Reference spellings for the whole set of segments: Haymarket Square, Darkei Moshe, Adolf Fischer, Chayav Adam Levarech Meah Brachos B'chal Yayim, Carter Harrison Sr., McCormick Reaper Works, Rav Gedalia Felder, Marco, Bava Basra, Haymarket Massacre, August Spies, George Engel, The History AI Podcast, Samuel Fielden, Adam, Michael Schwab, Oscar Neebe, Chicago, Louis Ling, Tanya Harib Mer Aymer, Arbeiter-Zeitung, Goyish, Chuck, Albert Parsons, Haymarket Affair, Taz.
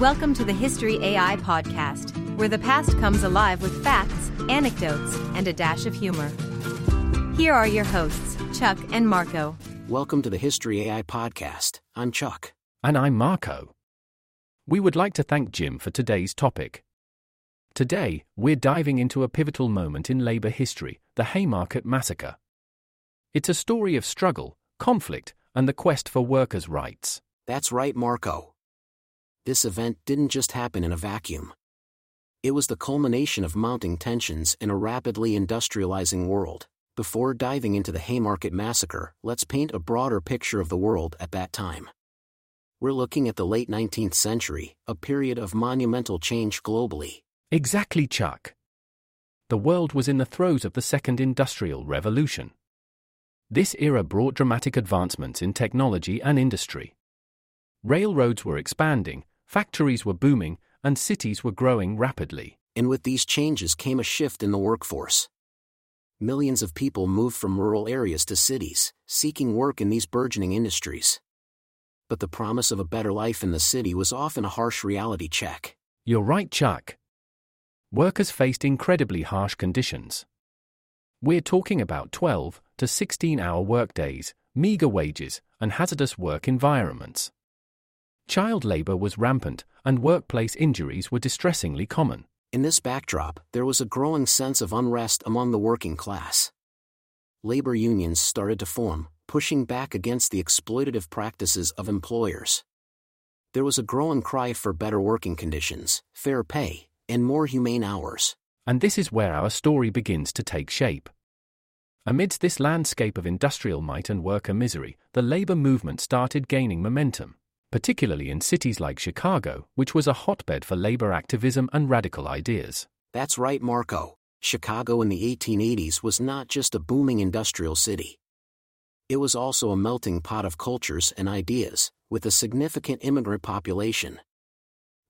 Welcome to the History AI Podcast, where the past comes alive with facts, anecdotes, and a dash of humor. Here are your hosts, Chuck and Marco. Welcome to the History AI Podcast. I'm Chuck. And I'm Marco. We would like to thank Jim for today's topic. Today, we're diving into a pivotal moment in labor history, the Haymarket Massacre. It's a story of struggle, conflict, and the quest for workers' rights. That's right, Marco. This event didn't just happen in a vacuum. It was the culmination of mounting tensions in a rapidly industrializing world. Before diving into the Haymarket Massacre, let's paint a broader picture of the world at that time. We're looking at the late 19th century, a period of monumental change globally. Exactly, Chuck. The world was in the throes of the Second Industrial Revolution. This era brought dramatic advancements in technology and industry. Railroads were expanding, factories were booming, and cities were growing rapidly. And with these changes came a shift in the workforce. Millions of people moved from rural areas to cities, seeking work in these burgeoning industries. But the promise of a better life in the city was often a harsh reality check. You're right, Chuck. Workers faced incredibly harsh conditions. We're talking about 12 to 16-hour workdays, meager wages, and hazardous work environments. Child labor was rampant, and workplace injuries were distressingly common. In this backdrop, there was a growing sense of unrest among the working class. Labor unions started to form, pushing back against the exploitative practices of employers. There was a growing cry for better working conditions, fair pay, and more humane hours. And this is where our story begins to take shape. Amidst this landscape of industrial might and worker misery, the labor movement started gaining momentum, particularly in cities like Chicago, which was a hotbed for labor activism and radical ideas. That's right, Marco. Chicago in the 1880s was not just a booming industrial city. It was also a melting pot of cultures and ideas, with a significant immigrant population.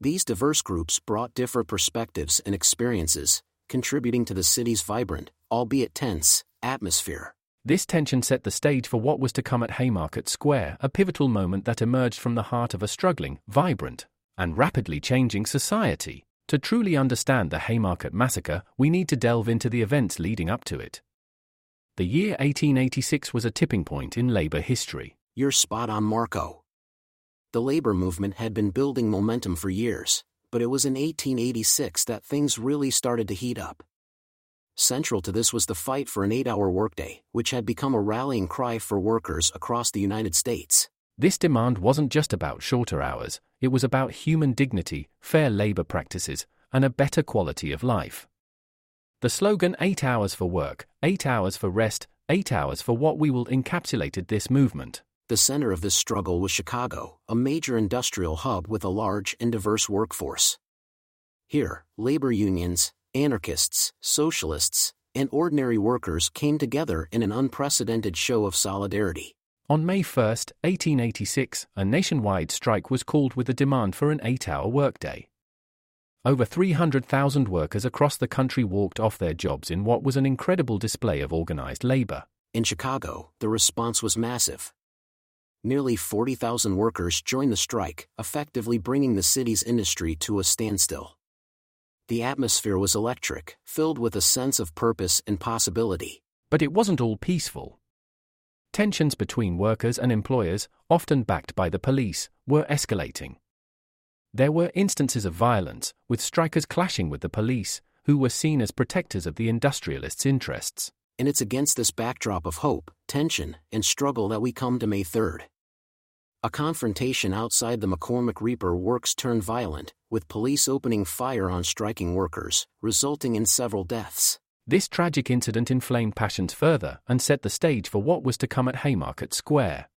These diverse groups brought different perspectives and experiences, contributing to the city's vibrant, albeit tense, atmosphere. This tension set the stage for what was to come at Haymarket Square, a pivotal moment that emerged from the heart of a struggling, vibrant, and rapidly changing society. To truly understand the Haymarket Massacre, we need to delve into the events leading up to it. The year 1886 was a tipping point in labor history. You're spot on, Marco. The labor movement had been building momentum for years, but it was in 1886 that things really started to heat up. Central to this was the fight for an 8-hour workday, which had become a rallying cry for workers across the United States. This demand wasn't just about shorter hours, it was about human dignity, fair labor practices, and a better quality of life. The slogan 8 hours for work, 8 hours for rest, 8 hours for what we will encapsulated this movement. The center of this struggle was Chicago, a major industrial hub with a large and diverse workforce. Here, labor unions, anarchists, socialists, and ordinary workers came together in an unprecedented show of solidarity. On May 1, 1886, a nationwide strike was called with a demand for an 8-hour workday. Over 300,000 workers across the country walked off their jobs in what was an incredible display of organized labor. In Chicago, the response was massive. Nearly 40,000 workers joined the strike, effectively bringing the city's industry to a standstill. The atmosphere was electric, filled with a sense of purpose and possibility. But it wasn't all peaceful. Tensions between workers and employers, often backed by the police, were escalating. There were instances of violence, with strikers clashing with the police, who were seen as protectors of the industrialists' interests. And it's against this backdrop of hope, tension, and struggle that we come to May 3rd. A confrontation outside the McCormick Reaper Works turned violent, with police opening fire on striking workers, resulting in several deaths. This tragic incident inflamed passions further and set the stage for what was to come at Haymarket Square.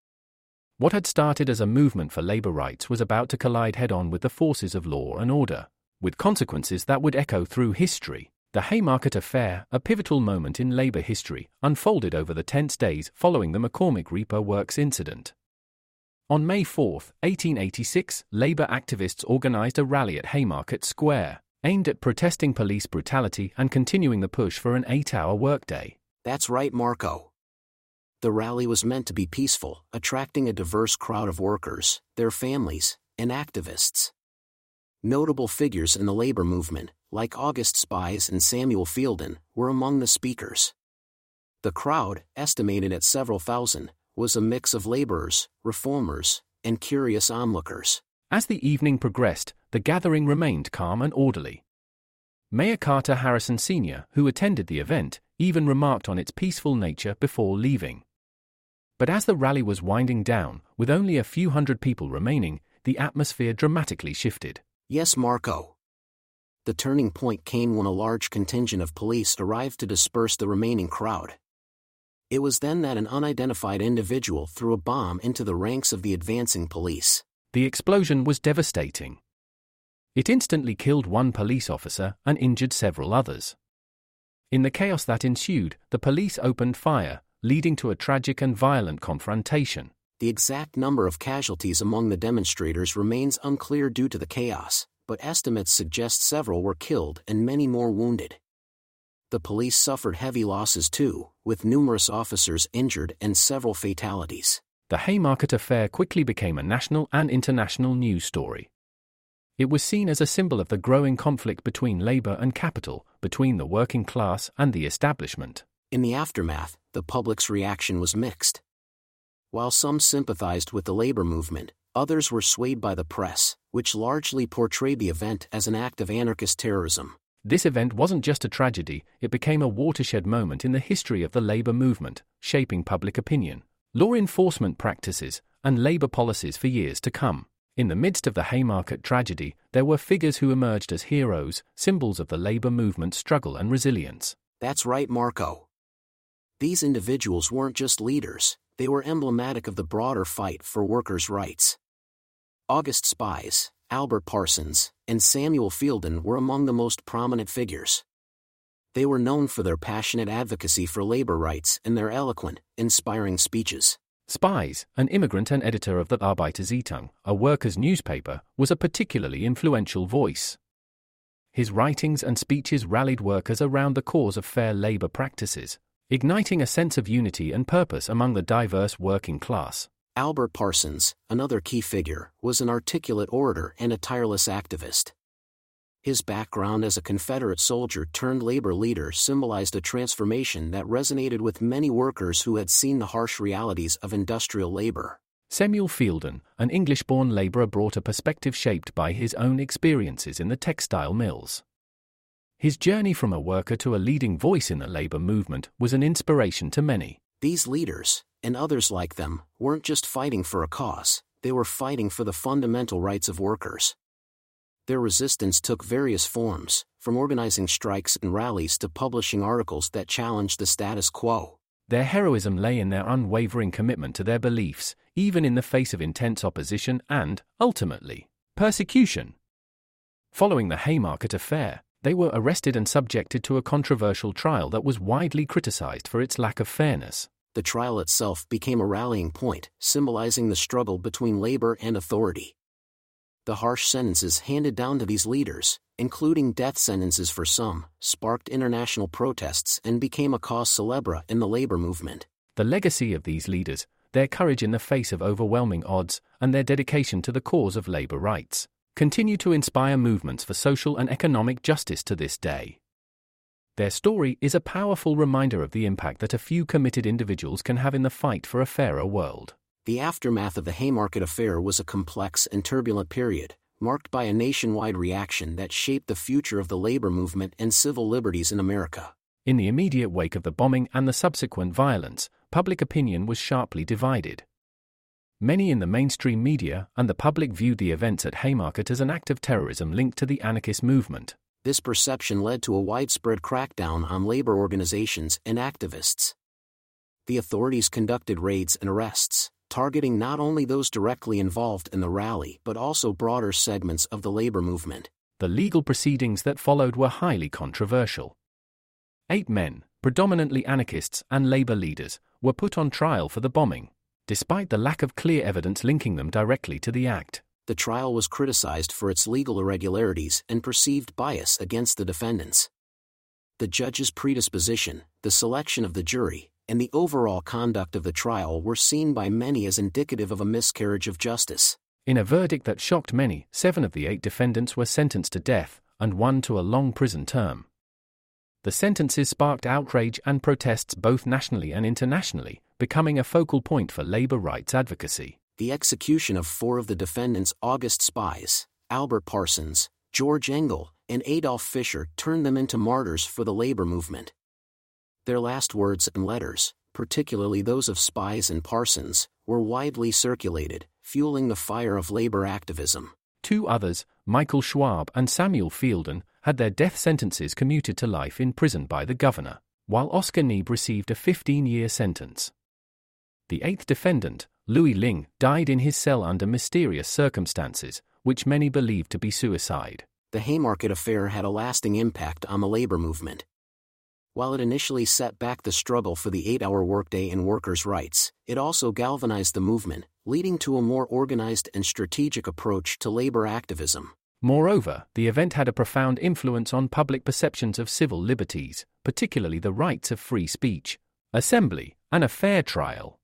What had started as a movement for labor rights was about to collide head-on with the forces of law and order, with consequences that would echo through history. The Haymarket Affair, a pivotal moment in labor history, unfolded over the tense days following the McCormick Reaper Works incident. On May 4, 1886, labor activists organized a rally at Haymarket Square, aimed at protesting police brutality and continuing the push for an 8-hour workday. That's right, Marco. The rally was meant to be peaceful, attracting a diverse crowd of workers, their families, and activists. Notable figures in the labor movement, like August Spies and Samuel Fielden, were among the speakers. The crowd, estimated at several thousand, was a mix of laborers, reformers, and curious onlookers. As the evening progressed, the gathering remained calm and orderly. Mayor Carter Harrison Sr., who attended the event, even remarked on its peaceful nature before leaving. But as the rally was winding down, with only a few hundred people remaining, the atmosphere dramatically shifted. Yes, Marco. The turning point came when a large contingent of police arrived to disperse the remaining crowd. It was then that an unidentified individual threw a bomb into the ranks of the advancing police. The explosion was devastating. It instantly killed one police officer and injured several others. In the chaos that ensued, the police opened fire, leading to a tragic and violent confrontation. The exact number of casualties among the demonstrators remains unclear due to the chaos, but estimates suggest several were killed and many more wounded. The police suffered heavy losses too, with numerous officers injured and several fatalities. The Haymarket Affair quickly became a national and international news story. It was seen as a symbol of the growing conflict between labor and capital, between the working class and the establishment. In the aftermath, the public's reaction was mixed. While some sympathized with the labor movement, others were swayed by the press, which largely portrayed the event as an act of anarchist terrorism. This event wasn't just a tragedy, it became a watershed moment in the history of the labor movement, shaping public opinion, law enforcement practices, and labor policies for years to come. In the midst of the Haymarket tragedy, there were figures who emerged as heroes, symbols of the labor movement's struggle and resilience. That's right, Marco. These individuals weren't just leaders, they were emblematic of the broader fight for workers' rights. August Spies, Albert Parsons, and Samuel Fielden were among the most prominent figures. They were known for their passionate advocacy for labor rights and their eloquent, inspiring speeches. Spies, an immigrant and editor of the Arbeiter-Zeitung, a workers' newspaper, was a particularly influential voice. His writings and speeches rallied workers around the cause of fair labor practices, igniting a sense of unity and purpose among the diverse working class. Albert Parsons, another key figure, was an articulate orator and a tireless activist. His background as a Confederate soldier turned labor leader symbolized a transformation that resonated with many workers who had seen the harsh realities of industrial labor. Samuel Fielden, an English-born laborer, brought a perspective shaped by his own experiences in the textile mills. His journey from a worker to a leading voice in the labor movement was an inspiration to many. These leaders, and others like them, weren't just fighting for a cause, they were fighting for the fundamental rights of workers. Their resistance took various forms, from organizing strikes and rallies to publishing articles that challenged the status quo. Their heroism lay in their unwavering commitment to their beliefs, even in the face of intense opposition and, ultimately, persecution. Following the Haymarket Affair, they were arrested and subjected to a controversial trial that was widely criticized for its lack of fairness. The trial itself became a rallying point, symbolizing the struggle between labor and authority. The harsh sentences handed down to these leaders, including death sentences for some, sparked international protests and became a cause célèbre in the labor movement. The legacy of these leaders, their courage in the face of overwhelming odds, and their dedication to the cause of labor rights, continue to inspire movements for social and economic justice to this day. Their story is a powerful reminder of the impact that a few committed individuals can have in the fight for a fairer world. The aftermath of the Haymarket Affair was a complex and turbulent period, marked by a nationwide reaction that shaped the future of the labor movement and civil liberties in America. In the immediate wake of the bombing and the subsequent violence, public opinion was sharply divided. Many in the mainstream media and the public viewed the events at Haymarket as an act of terrorism linked to the anarchist movement. This perception led to a widespread crackdown on labor organizations and activists. The authorities conducted raids and arrests, targeting not only those directly involved in the rally but also broader segments of the labor movement. The legal proceedings that followed were highly controversial. 8 men, predominantly anarchists and labor leaders, were put on trial for the bombing, despite the lack of clear evidence linking them directly to the act. The trial was criticized for its legal irregularities and perceived bias against the defendants. The judge's predisposition, the selection of the jury, and the overall conduct of the trial were seen by many as indicative of a miscarriage of justice. In a verdict that shocked many, 7 of the 8 defendants were sentenced to death, and 1 to a long prison term. The sentences sparked outrage and protests both nationally and internationally, becoming a focal point for labor rights advocacy. The execution of 4 of the defendants, August Spies, Albert Parsons, George Engel, and Adolf Fischer, turned them into martyrs for the labor movement. Their last words and letters, particularly those of Spies and Parsons, were widely circulated, fueling the fire of labor activism. 2 others, Michael Schwab and Samuel Fielden, had their death sentences commuted to life in prison by the governor, while Oscar Neebe received a 15-year sentence. The 8th defendant, Louis Ling, died in his cell under mysterious circumstances, which many believed to be suicide. The Haymarket Affair had a lasting impact on the labor movement. While it initially set back the struggle for the 8-hour workday and workers' rights, it also galvanized the movement, leading to a more organized and strategic approach to labor activism. Moreover, the event had a profound influence on public perceptions of civil liberties, particularly the rights of free speech, assembly, and a fair trial.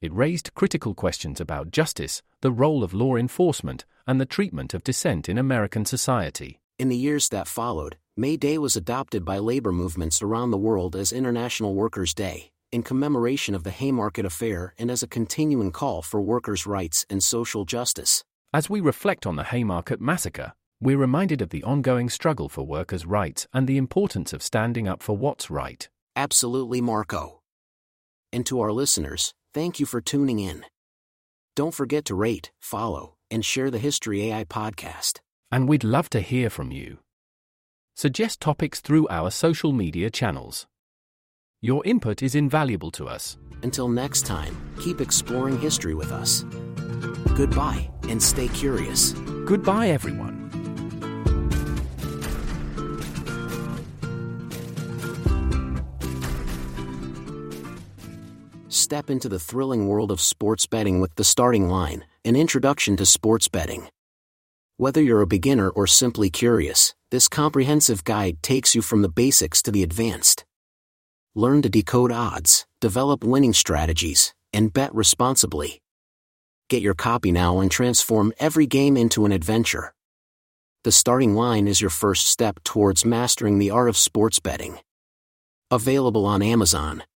It raised critical questions about justice, the role of law enforcement, and the treatment of dissent in American society. In the years that followed, May Day was adopted by labor movements around the world as International Workers' Day, in commemoration of the Haymarket Affair and as a continuing call for workers' rights and social justice. As we reflect on the Haymarket Massacre, we're reminded of the ongoing struggle for workers' rights and the importance of standing up for what's right. Absolutely, Marco. And to our listeners, thank you for tuning in. Don't forget to rate, follow, and share the History AI podcast. And we'd love to hear from you. Suggest topics through our social media channels. Your input is invaluable to us. Until next time, keep exploring history with us. Goodbye, and stay curious. Goodbye, everyone. Step into the thrilling world of sports betting with The Starting Line, an introduction to sports betting. Whether you're a beginner or simply curious, this comprehensive guide takes you from the basics to the advanced. Learn to decode odds, develop winning strategies, and bet responsibly. Get your copy now and transform every game into an adventure. The Starting Line is your first step towards mastering the art of sports betting. Available on Amazon.